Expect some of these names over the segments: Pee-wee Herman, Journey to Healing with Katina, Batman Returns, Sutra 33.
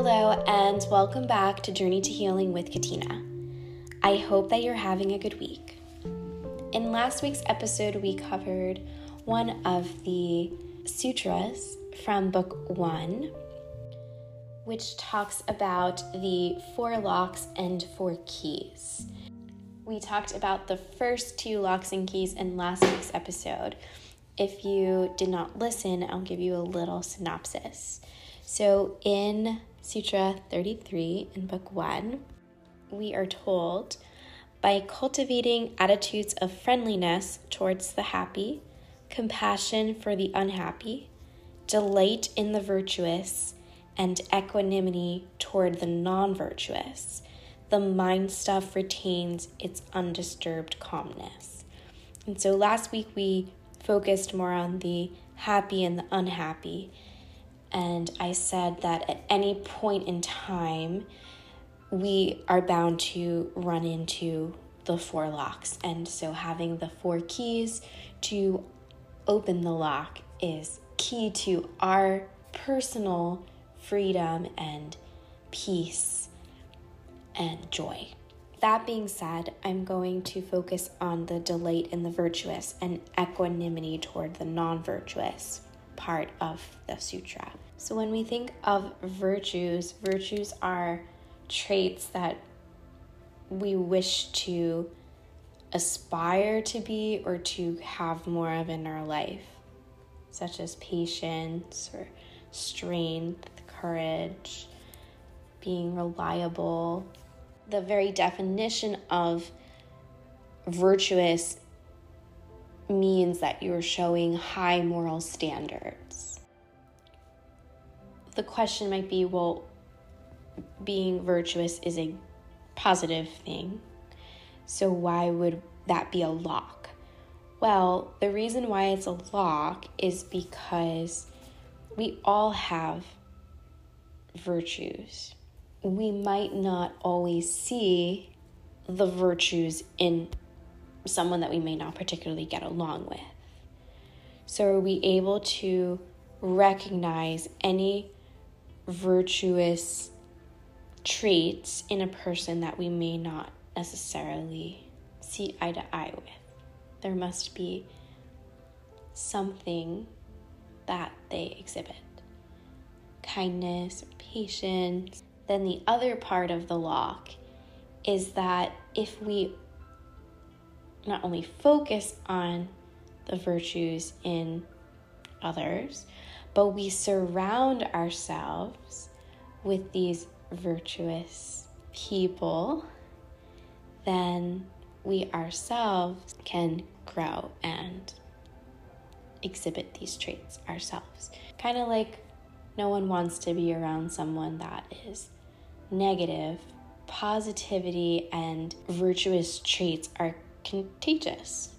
Hello and welcome back to Journey to Healing with Katina. I hope that you're having a good week. In last week's episode, we covered one of the sutras from book 1, which talks about the 4 locks and 4 keys. We talked about the first 2 locks and keys in last week's episode. If you did not listen, I'll give you a little synopsis. So in Sutra 33 in book 1, we are told, by cultivating attitudes of friendliness towards the happy, compassion for the unhappy, delight in the virtuous, and equanimity toward the non-virtuous, the mind stuff retains its undisturbed calmness. And so last week we focused more on the happy and the unhappy, and I said that at any point in time, we are bound to run into the 4 locks. And so having the 4 keys to open the lock is key to our personal freedom and peace and joy. That being said, I'm going to focus on the delight in the virtuous and equanimity toward the non-virtuous part of the sutra. So when we think of virtues are traits that we wish to aspire to be or to have more of in our life, such as patience or strength, courage, being reliable. The very definition of virtuous means that you're showing high moral standards. The question might be, well, being virtuous is a positive thing, so why would that be a lock? Well, the reason why it's a lock is because we all have virtues. We might not always see the virtues in someone that we may not particularly get along with. So are we able to recognize any virtuous traits in a person that we may not necessarily see eye to eye with? There must be something that they exhibit. Kindness, patience. Then the other part of the lock is that if we not only focus on the virtues in others, but we surround ourselves with these virtuous people, then we ourselves can grow and exhibit these traits ourselves. Kind of like no one wants to be around someone that is negative. Positivity and virtuous traits are contagious.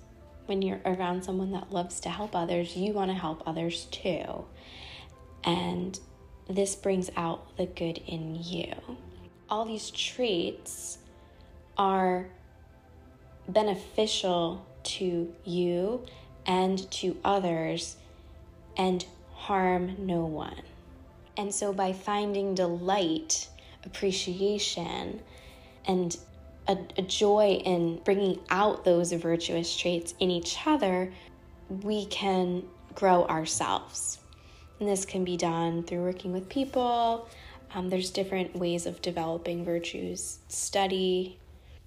When you're around someone that loves to help others, you want to help others too. And this brings out the good in you. All these traits are beneficial to you and to others and harm no one. And so by finding delight, appreciation, and a joy in bringing out those virtuous traits in each other, we can grow ourselves. And this can be done through working with people. There's different ways of developing virtues, study,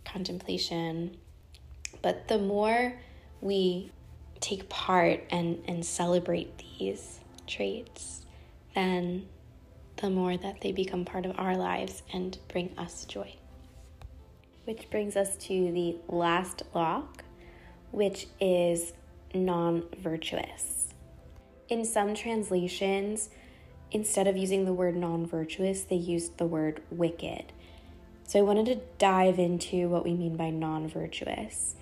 contemplation. But the more we take part and celebrate these traits, then the more that they become part of our lives and bring us joy. Which brings us to the last lock, which is non-virtuous. In some translations, instead of using the word non-virtuous, they used the word wicked. So I wanted to dive into what we mean by non-virtuous.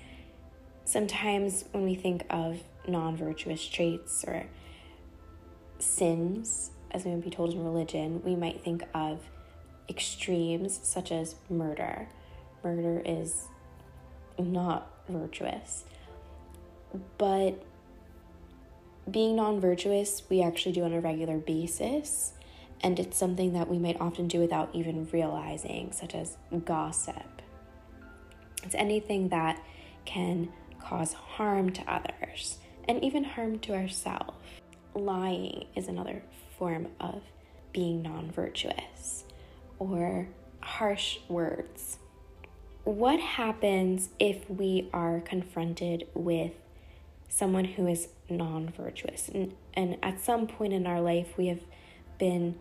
Sometimes when we think of non-virtuous traits or sins, as we would be told in religion, we might think of extremes such as murder. Murder is not virtuous, but being non-virtuous, we actually do on a regular basis, And it's something that we might often do without even realizing, such as gossip. It's anything that can cause harm to others and even harm to ourselves. Lying is another form of being non-virtuous, or harsh words. What happens if we are confronted with someone who is non-virtuous? And at some point in our life, we have been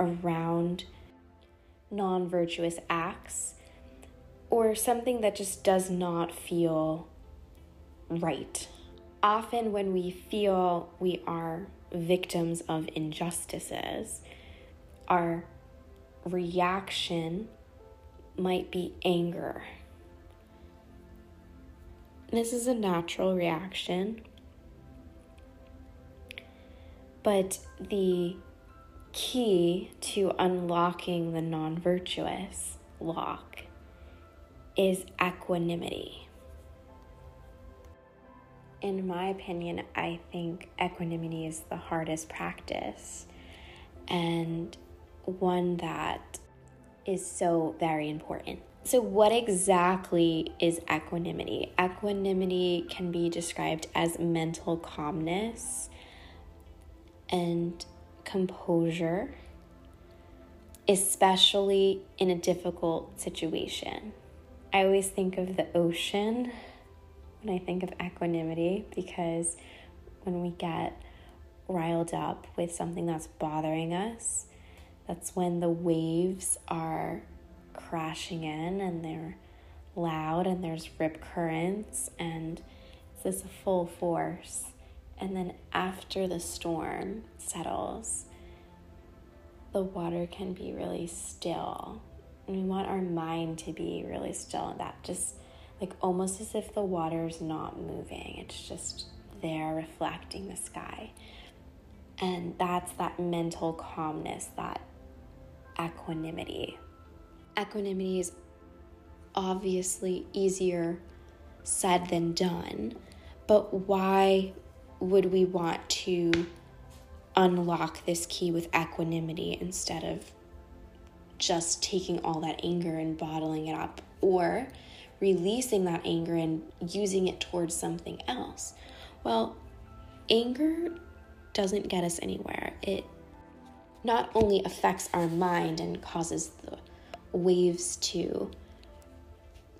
around non-virtuous acts or something that just does not feel right. Often when we feel we are victims of injustices, our reaction might be anger. This is a natural reaction, but the key to unlocking the non-virtuous lock is equanimity. In my opinion, I think equanimity is the hardest practice, and one that is so very important. So what exactly is equanimity? Equanimity can be described as mental calmness and composure, especially in a difficult situation. I always think of the ocean when I think of equanimity, because when we get riled up with something that's bothering us, that's when the waves are crashing in and they're loud and there's rip currents and it's this full force. And then after the storm settles, the water can be really still. And we want our mind to be really still, and that just like almost as if the water's not moving. It's just there reflecting the sky. And that's that mental calmness, that equanimity. Equanimity is obviously easier said than done, but why would we want to unlock this key with equanimity instead of just taking all that anger and bottling it up, or releasing that anger and using it towards something else? Well, anger doesn't get us anywhere. It not only affects our mind and causes the waves to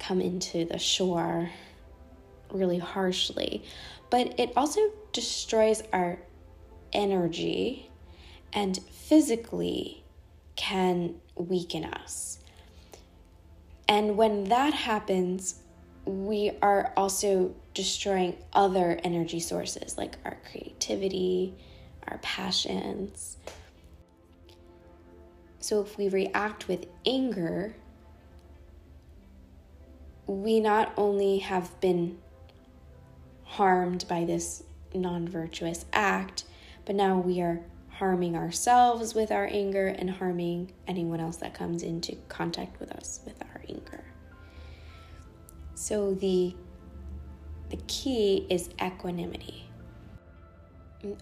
come into the shore really harshly, but it also destroys our energy and physically can weaken us. And when that happens, we are also destroying other energy sources like our creativity, our passions. So if we react with anger, we not only have been harmed by this non-virtuous act, but now we are harming ourselves with our anger and harming anyone else that comes into contact with us with our anger. So the key is equanimity.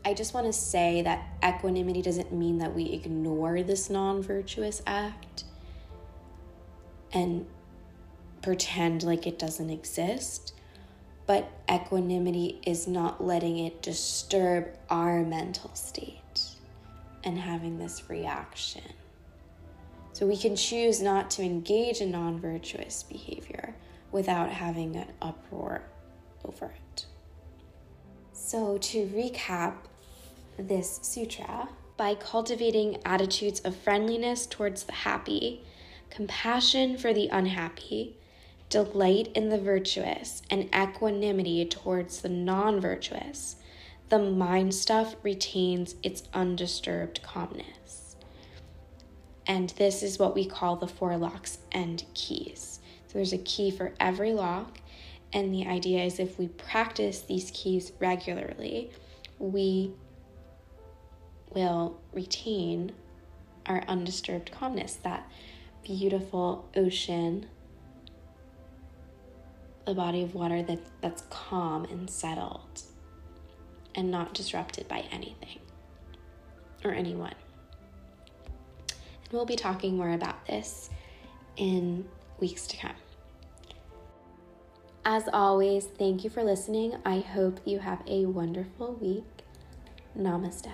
I just want to say that equanimity doesn't mean that we ignore this non-virtuous act and pretend like it doesn't exist. But equanimity is not letting it disturb our mental state and having this reaction. So we can choose not to engage in non-virtuous behavior without having an uproar over it. So to recap this sutra, by cultivating attitudes of friendliness towards the happy, compassion for the unhappy, delight in the virtuous, and equanimity towards the non-virtuous, the mind stuff retains its undisturbed calmness. And this is what we call the four locks and keys. So there's a key for every lock, and the idea is if we practice these keys regularly, we will retain our undisturbed calmness, that beautiful ocean, a body of water that's calm and settled and not disrupted by anything or anyone. We'll be talking more about this in weeks to come. As always, thank you for listening. I hope you have a wonderful week. Namaste.